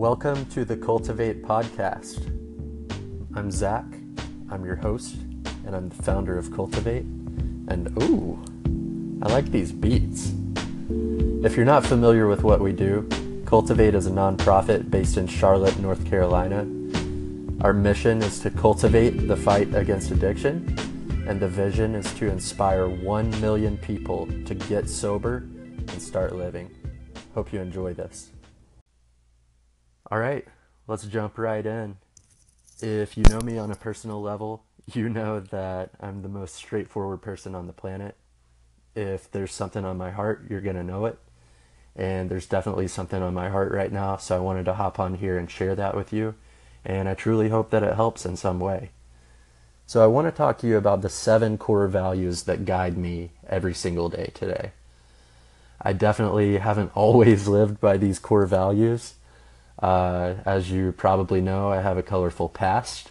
Welcome to the Cultivate podcast. I'm Zach, I'm your host, and I'm the founder of Cultivate. And ooh, I like these beats. If you're not familiar with what we do, Cultivate is a nonprofit based in Charlotte, North Carolina. Our mission is to cultivate the fight against addiction, and the vision is to inspire 1 million people to get sober and start living. Hope you enjoy this. All right, let's jump right in. If you know me on a personal level, you know that I'm the most straightforward person on the planet. If there's something on my heart, you're going to know it. And there's definitely something on my heart right now, so I wanted to hop on here and share that with you. And I truly hope that it helps in some way. So I want to talk to you about the 7 core values that guide me every single day today. I definitely haven't always lived by these core values. As you probably know, I have a colorful past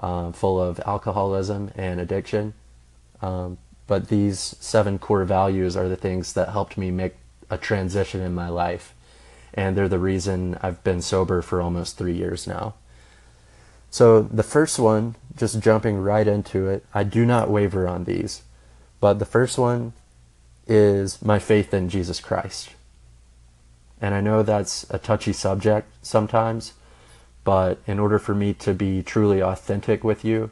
full of alcoholism and addiction. But these 7 core values are the things that helped me make a transition in my life. And they're the reason I've been sober for almost 3 years now. So the first one, just jumping right into it, I do not waver on these. But the first one is my faith in Jesus Christ. And I know that's a touchy subject sometimes, but in order for me to be truly authentic with you,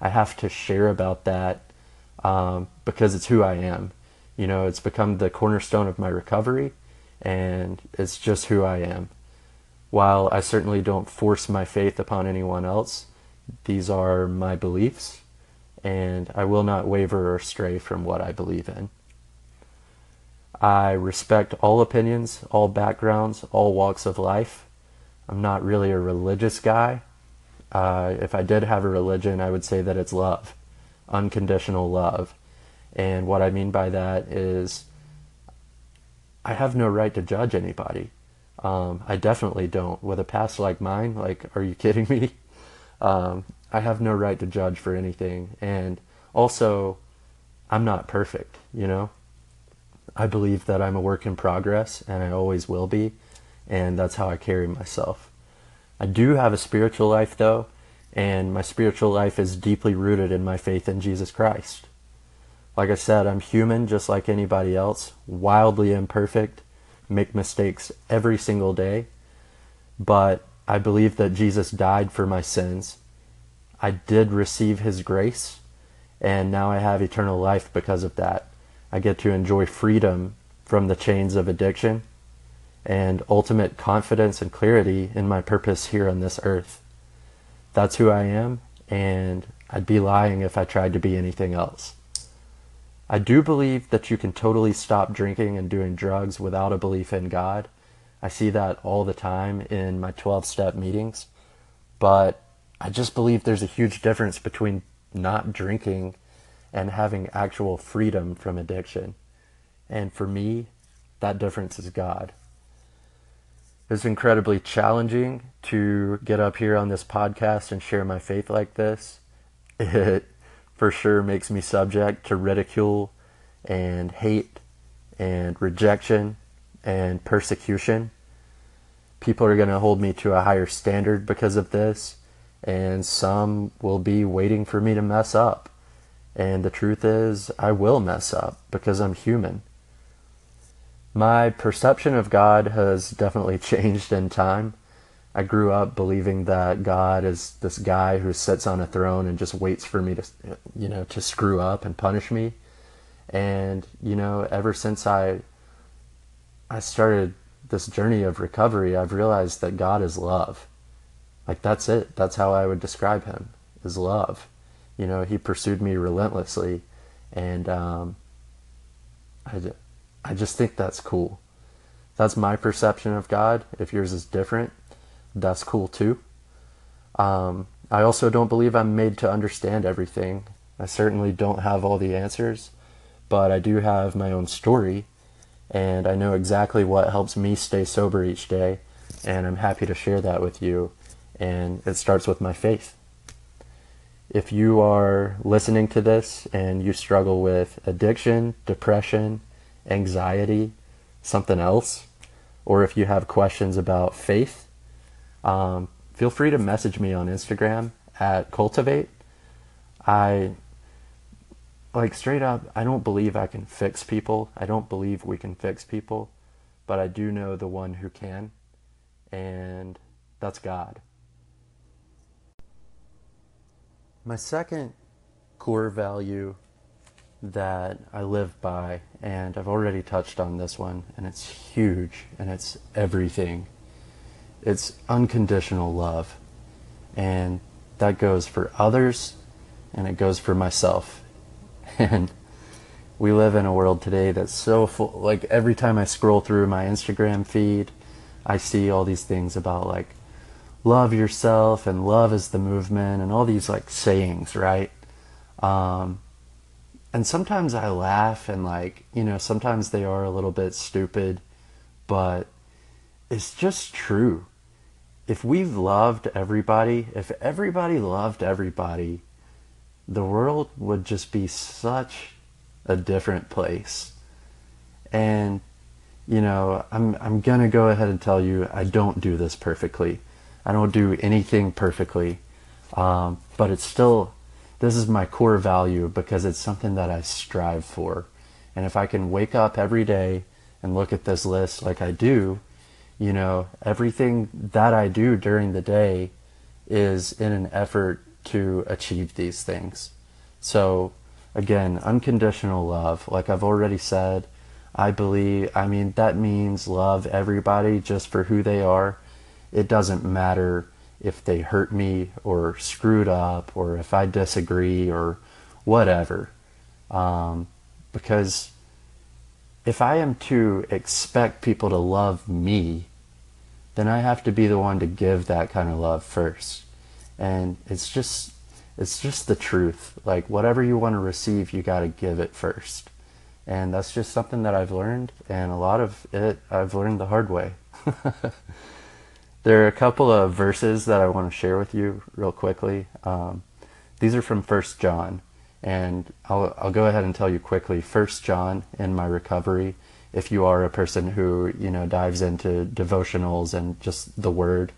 I have to share about that because it's who I am. You know, it's become the cornerstone of my recovery, and it's just who I am. While I certainly don't force my faith upon anyone else, these are my beliefs, and I will not waver or stray from what I believe in. I respect all opinions, all backgrounds, all walks of life. I'm not really a religious guy. If I did have a religion, I would say that it's love, unconditional love. And what I mean by that is I have no right to judge anybody. I definitely don't. With a past like mine, like, are you kidding me? I have no right to judge for anything. And also, I'm not perfect, you know? I believe that I'm a work in progress, and I always will be, and that's how I carry myself. I do have a spiritual life, though, and my spiritual life is deeply rooted in my faith in Jesus Christ. Like I said, I'm human just like anybody else, wildly imperfect, make mistakes every single day, but I believe that Jesus died for my sins. I did receive his grace, and now I have eternal life because of that. I get to enjoy freedom from the chains of addiction and ultimate confidence and clarity in my purpose here on this earth. That's who I am, and I'd be lying if I tried to be anything else. I do believe that you can totally stop drinking and doing drugs without a belief in God. I see that all the time in my 12-step meetings, but I just believe there's a huge difference between not drinking and having actual freedom from addiction. And for me, that difference is God. It's incredibly challenging to get up here on this podcast and share my faith like this. It for sure makes me subject to ridicule and hate and rejection and persecution. People are going to hold me to a higher standard because of this, and some will be waiting for me to mess up. And the truth is, I will mess up because I'm human. My perception of God has definitely changed in time. I grew up believing that God is this guy who sits on a throne and just waits for me to, to screw up and punish me. And, ever since I started this journey of recovery, I've realized that God is love. Like, that's it. That's how I would describe him, is love. He pursued me relentlessly, and I just think that's cool. That's my perception of God. If yours is different, that's cool too. I also don't believe I'm made to understand everything. I certainly don't have all the answers, but I do have my own story, and I know exactly what helps me stay sober each day, and I'm happy to share that with you, and it starts with my faith. If you are listening to this and you struggle with addiction, depression, anxiety, something else, or if you have questions about faith, Feel free to message me on Instagram at Cultivate. Straight up, I don't believe I can fix people. I don't believe we can fix people, but I do know the one who can, and that's God. My second core value that I live by, and I've already touched on this one, and it's huge, and it's everything. It's unconditional love, and that goes for others, and it goes for myself. And we live in a world today that's so full. Like, every time I scroll through my Instagram feed, I see all these things about, like, love yourself and love is the movement and all these, like, sayings, right? And sometimes I laugh and, like, you know, sometimes they are a little bit stupid, but it's just true. If we loved everybody, if everybody loved everybody, the world would just be such a different place. And, you know, I'm going to go ahead and tell you, I don't do this perfectly. I don't do anything perfectly. But it's still, this is my core value because it's something that I strive for. And if I can wake up every day and look at this list like I do, you know, everything that I do during the day is in an effort to achieve these things. So again, unconditional love, like I've already said, I mean that means love everybody just for who they are. It doesn't matter if they hurt me or screwed up or if I disagree or whatever, because if I am to expect people to love me, then I have to be the one to give that kind of love first. And it's just the truth. Like, whatever you want to receive, you got to give it first. And that's just something that I've learned, and a lot of it I've learned the hard way. There are a couple of verses that I want to share with you real quickly. These are from 1 John, and I'll go ahead and tell you quickly. 1 John, in my recovery, if you are a person who, you know, dives into devotionals and just the Word,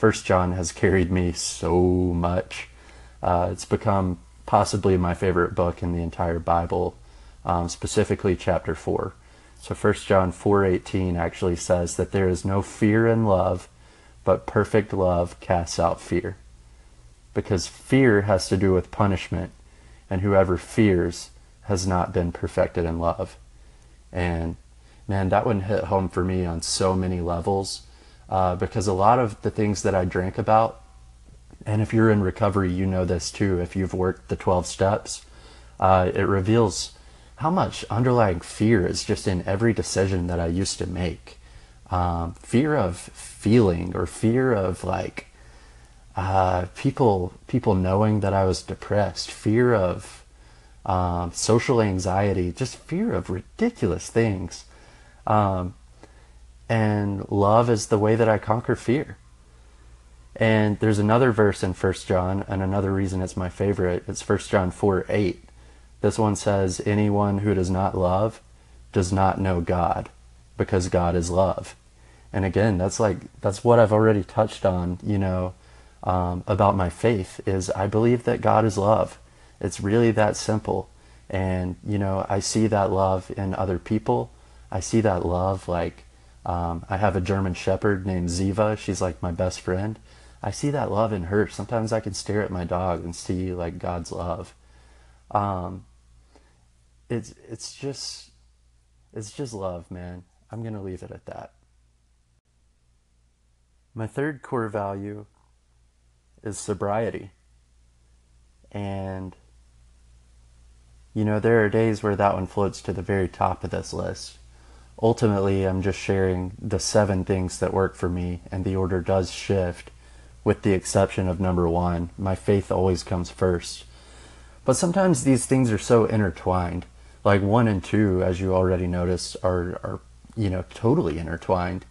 1 John has carried me so much. It's become possibly my favorite book in the entire Bible, specifically chapter 4. So 1 John 4:18 actually says that there is no fear in love, but perfect love casts out fear. Because fear has to do with punishment, and whoever fears has not been perfected in love. And man, that one hit home for me on so many levels. Because a lot of the things that I drank about, and if you're in recovery, you know this too, if you've worked the 12 steps, it reveals how much underlying fear is just in every decision that I used to make. Fear of feeling, or fear of, like, people knowing that I was depressed, fear of social anxiety, just fear of ridiculous things. And love is the way that I conquer fear. And there's another verse in 1 John, and another reason it's my favorite. It's 1 John 4:8. This one says, anyone who does not love does not know God, because God is love. And again, that's what I've already touched on, you know, about my faith, is I believe that God is love. It's really that simple. And, you know, I see that love in other people. I see that love, like, I have a German shepherd named Ziva. She's like my best friend. I see that love in her. Sometimes I can stare at my dog and see, like, God's love. It's just love, man. I'm going to leave it at that. My third core value is sobriety. And, you know, there are days where that one floats to the very top of this list. Ultimately, I'm just sharing the 7 things that work for me, and the order does shift with the exception of number 1. My faith always comes first. But sometimes these things are so intertwined. Like 1 and 2, as you already noticed, are you know, totally intertwined.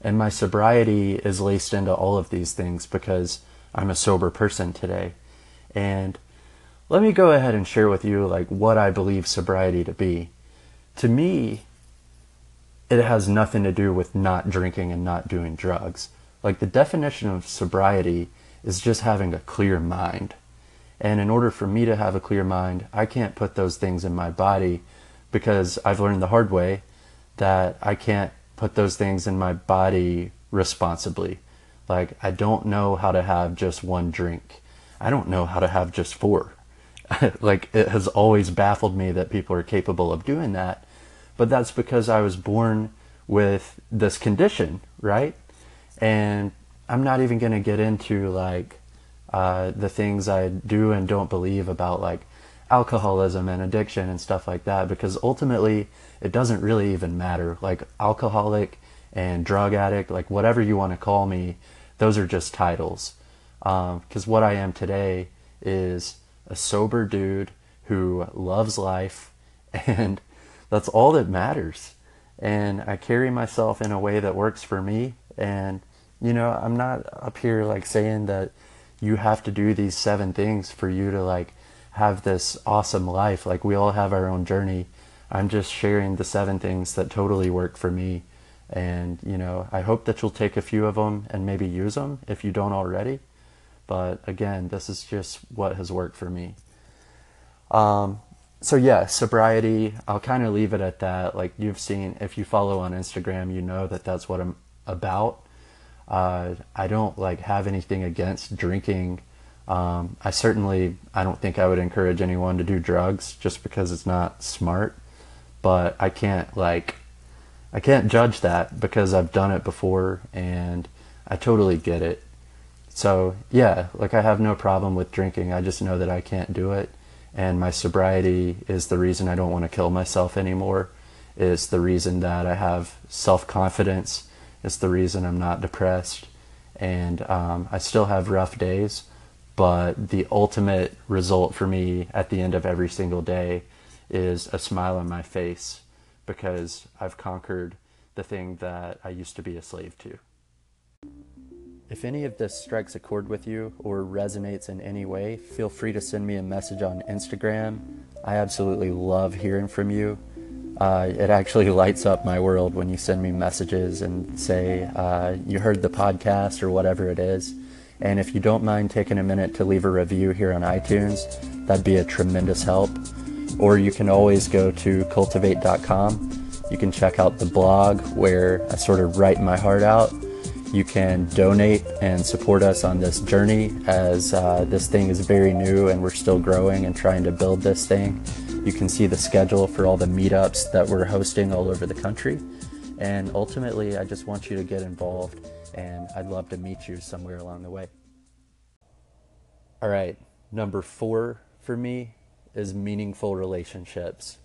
And my sobriety is laced into all of these things because I'm a sober person today. And let me go ahead and share with you, like, what I believe sobriety to be. To me, it has nothing to do with not drinking and not doing drugs. Like, the definition of sobriety is just having a clear mind. And in order for me to have a clear mind, I can't put those things in my body, because I've learned the hard way that I can't put those things in my body responsibly. Like, I don't know how to have just one drink. I don't know how to have just 4. Like, it has always baffled me that people are capable of doing that. But that's because I was born with this condition, right? And I'm not even going to get into, like, the things I do and don't believe about, like, alcoholism and addiction and stuff like that, because ultimately it doesn't really even matter. Like, alcoholic and drug addict, like, whatever you want to call me, those are just titles. Because what I am today is a sober dude who loves life, and that's all that matters. And I carry myself in a way that works for me. And, you know, I'm not up here, like, saying that you have to do these 7 things for you to, like, have this awesome life. Like, we all have our own journey. I'm just sharing the 7 things that totally work for me. And, you know, I hope that you'll take a few of them and maybe use them if you don't already. But again, this is just what has worked for me. So yeah, sobriety, I'll kind of leave it at that. Like, you've seen, if you follow on Instagram, you know that that's what I'm about. I don't, like, have anything against drinking. I don't think I would encourage anyone to do drugs, just because it's not smart. But I can't judge that, because I've done it before and I totally get it. So yeah, like, I have no problem with drinking. I just know that I can't do it. And my sobriety is the reason I don't want to kill myself anymore. It's the reason that I have self-confidence. It's the reason I'm not depressed. And I still have rough days, but the ultimate result for me at the end of every single day is a smile on my face, because I've conquered the thing that I used to be a slave to. If any of this strikes a chord with you or resonates in any way, feel free to send me a message on Instagram. I absolutely love hearing from you. It actually lights up my world when you send me messages and say you heard the podcast or whatever it is. And if you don't mind taking a minute to leave a review here on iTunes, that'd be a tremendous help. Or you can always go to cultivate.com. You can check out the blog where I sort of write my heart out. You can donate and support us on this journey, as this thing is very new and we're still growing and trying to build this thing. You can see the schedule for all the meetups that we're hosting all over the country. And ultimately, I just want you to get involved, and I'd love to meet you somewhere along the way. All right, number 4 for me is meaningful relationships.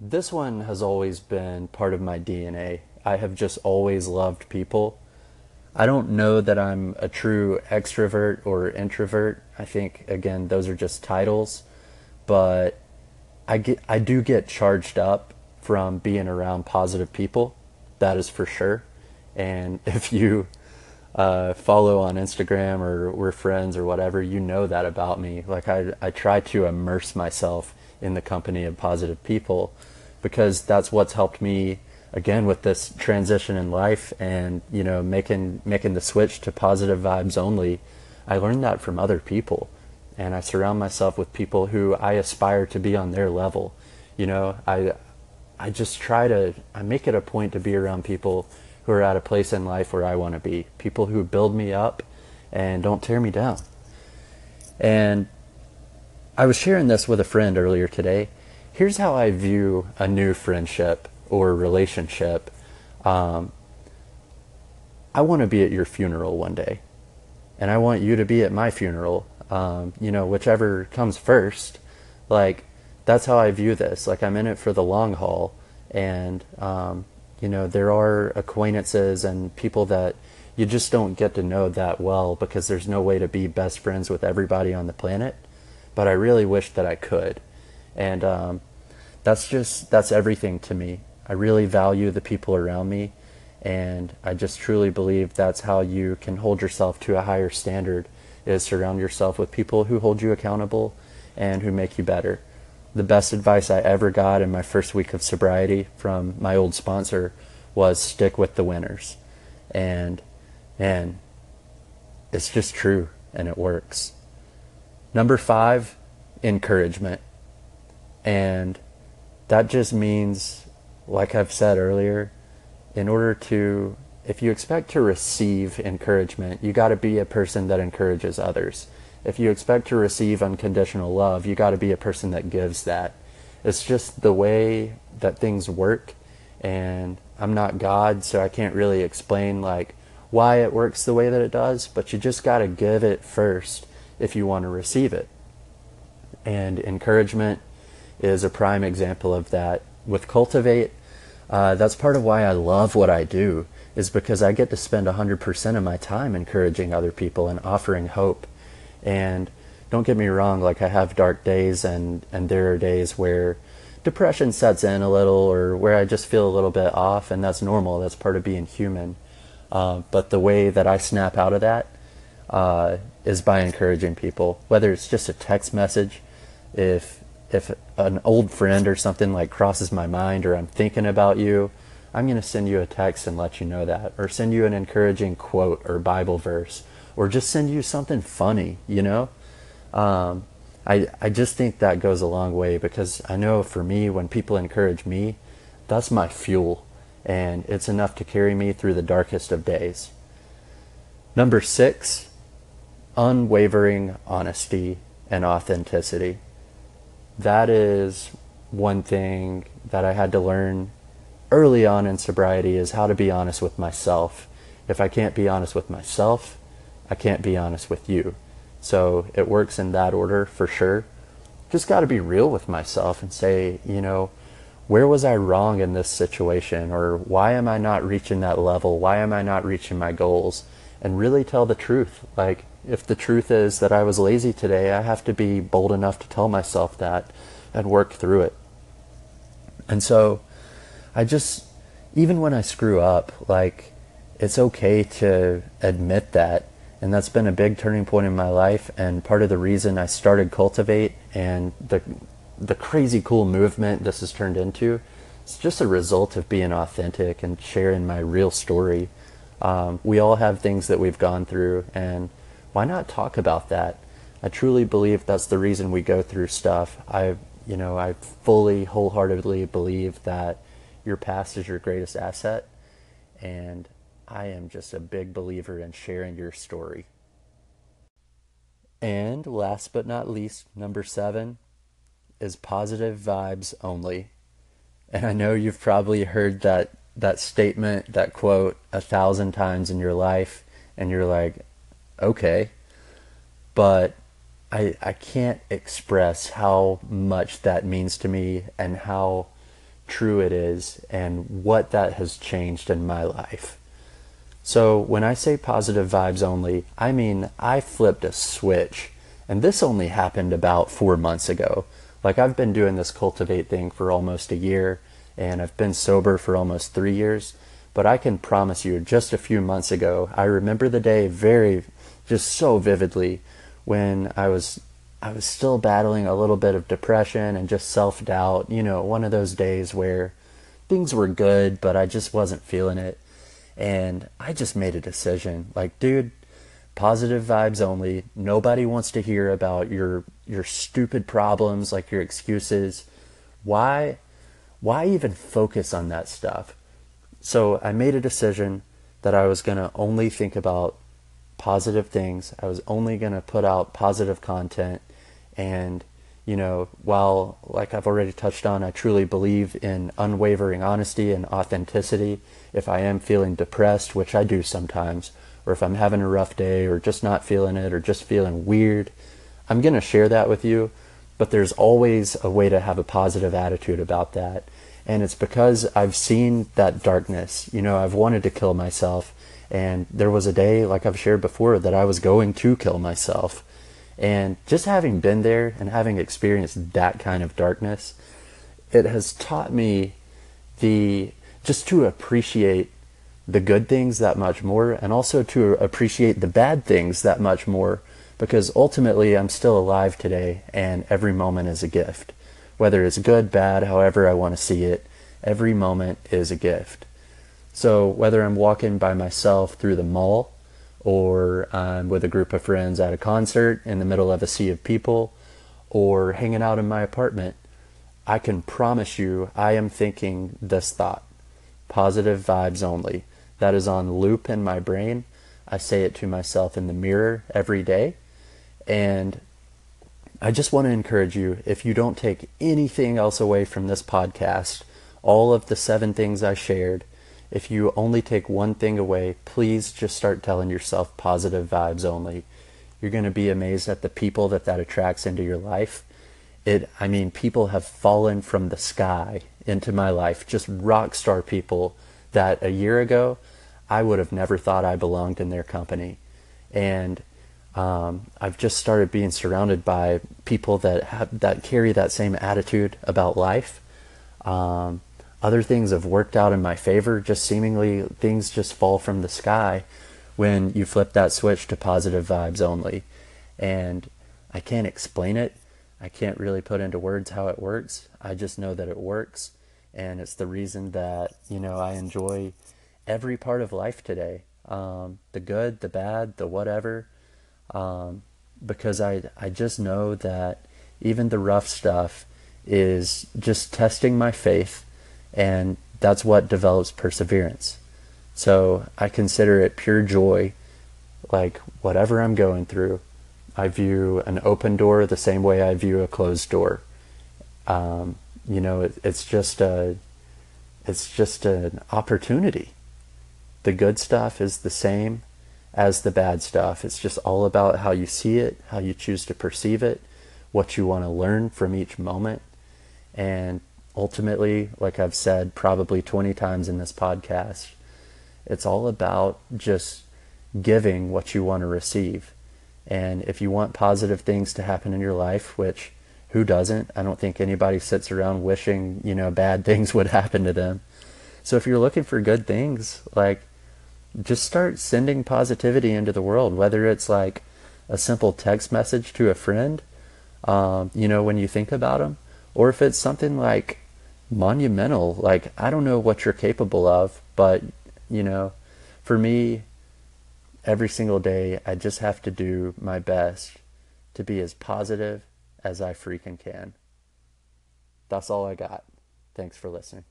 This one has always been part of my DNA. I have just always loved people. I don't know that I'm a true extrovert or introvert. I think, again, those are just titles, but I do get charged up from being around positive people. That is for sure. And if you follow on Instagram or we're friends or whatever, you know that about me. Like, I try to immerse myself in the company of positive people, because that's what's helped me, again, with this transition in life and, you know, making the switch to positive vibes only. I learned that from other people, and I surround myself with people who I aspire to be on their level. You know, I make it a point to be around people who are at a place in life where I want to be, people who build me up and don't tear me down. And I was sharing this with a friend earlier today. Here's how I view a new friendship or relationship. I want to be at your funeral one day, and I want you to be at my funeral, you know, whichever comes first. Like, that's how I view this. Like, I'm in it for the long haul, and you know, there are acquaintances and people that you just don't get to know that well, because there's no way to be best friends with everybody on the planet, but I really wish that I could. And that's everything to me. I really value the people around me, and I just truly believe that's how you can hold yourself to a higher standard, is surround yourself with people who hold you accountable and who make you better. The best advice I ever got in my first week of sobriety from my old sponsor was stick with the winners. And man, It's just true and it works. Number 5, encouragement. And that just means, like I've said earlier, in order to, if you expect to receive encouragement, you got to be a person that encourages others. If you expect to receive unconditional love, you got to be a person that gives that. It's just the way that things work, and I'm not God, so I can't really explain like why it works the way that it does, but you just got to give it first if you want to receive it. And encouragement is a prime example of that. With Cultivate, that's part of why I love what I do, is because I get to spend 100% of my time encouraging other people and offering hope. And don't get me wrong, like I have dark days and there are days where depression sets in a little, or where I just feel a little bit off, and that's normal. That's part of being human. But the way that I snap out of that is by encouraging people, whether it's just a text message, if an old friend or something like crosses my mind, or I'm thinking about you, I'm going to send you a text and let you know that, or send you an encouraging quote or Bible verse, or just send you something funny, you know? I just think that goes a long way, because I know for me, when people encourage me, that's my fuel, and it's enough to carry me through the darkest of days. Number 6, unwavering honesty and authenticity. That is one thing that I had to learn early on in sobriety, is how to be honest with myself. If I can't be honest with myself, I can't be honest with you. So it works in that order for sure. Just got to be real with myself and say, you know, where was I wrong in this situation? Or why am I not reaching that level? Why am I not reaching my goals? And really tell the truth. Like, if the truth is that I was lazy today, I have to be bold enough to tell myself that and work through it. And so I just, even when I screw up, like, it's okay to admit that. And that's been a big turning point in my life, and part of the reason I started Cultivate and the crazy cool movement this has turned into. It's just a result of being authentic and sharing my real story. We all have things that we've gone through, and why not talk about that? I truly believe that's the reason we go through stuff. I fully, wholeheartedly believe that your past is your greatest asset, and I am just a big believer in sharing your story. And last but not least, number 7 is positive vibes only. And I know you've probably heard that statement, that quote, 1,000 times in your life, and you're like, okay. But I can't express how much that means to me and how true it is and what that has changed in my life. So when I say positive vibes only, I mean I flipped a switch, and this only happened about 4 months ago. Like, I've been doing this Cultivate thing for almost a year, and I've been sober for almost 3 years, but I can promise you, just a few months ago, I remember the day just so vividly, when I was still battling a little bit of depression and just self-doubt, you know, one of those days where things were good, but I just wasn't feeling it. And I just made a decision, like, dude, positive vibes only. Nobody wants to hear about your stupid problems, like your excuses. Why even focus on that stuff? So I made a decision that I was going to only think about positive things. I was only going to put out positive content. And, you know, while, like I've already touched on, I truly believe in unwavering honesty and authenticity. If I am feeling depressed, which I do sometimes, or if I'm having a rough day, or just not feeling it, or just feeling weird, I'm going to share that with you. But there's always a way to have a positive attitude about that. And it's because I've seen that darkness. You know, I've wanted to kill myself. And there was a day, like I've shared before, that I was going to kill myself. And just having been there and having experienced that kind of darkness, it has taught me just to appreciate the good things that much more, and also to appreciate the bad things that much more, because ultimately I'm still alive today, and every moment is a gift. Whether it's good, bad, however I want to see it, every moment is a gift. So whether I'm walking by myself through the mall, or with a group of friends at a concert in the middle of a sea of people, or hanging out in my apartment, I can promise you I am thinking this thought. Positive vibes only. That is on loop in my brain. I say it to myself in the mirror every day. And I just want to encourage you, if you don't take anything else away from this podcast, all of the 7 things I shared, if you only take one thing away, please just start telling yourself positive vibes only. You're going to be amazed at the people that attracts into your life. People have fallen from the sky into my life, just rock star people that a year ago, I would have never thought I belonged in their company. And I've just started being surrounded by people that carry that same attitude about life. Other things have worked out in my favor, just seemingly things just fall from the sky when you flip that switch to positive vibes only. And I can't explain it. I can't really put into words how it works. I just know that it works. And it's the reason that, I enjoy every part of life today. The good, the bad, the whatever. Because I just know that even the rough stuff is just testing my faith. And that's what develops perseverance. So I consider it pure joy, like whatever I'm going through. I view an open door the same way I view a closed door. It's just an opportunity. The good stuff is the same as the bad stuff. It's just all about how you see it, how you choose to perceive it, what you want to learn from each moment. And ultimately, like I've said probably 20 times in this podcast, it's all about just giving what you want to receive. And if you want positive things to happen in your life, which who doesn't? I don't think anybody sits around wishing, bad things would happen to them. So if you're looking for good things, just start sending positivity into the world, whether it's like a simple text message to a friend, when you think about them, or if it's something like monumental, like I don't know what you're capable of, but for me, every single day I just have to do my best to be as positive as I freaking can. That's all I got. Thanks for listening.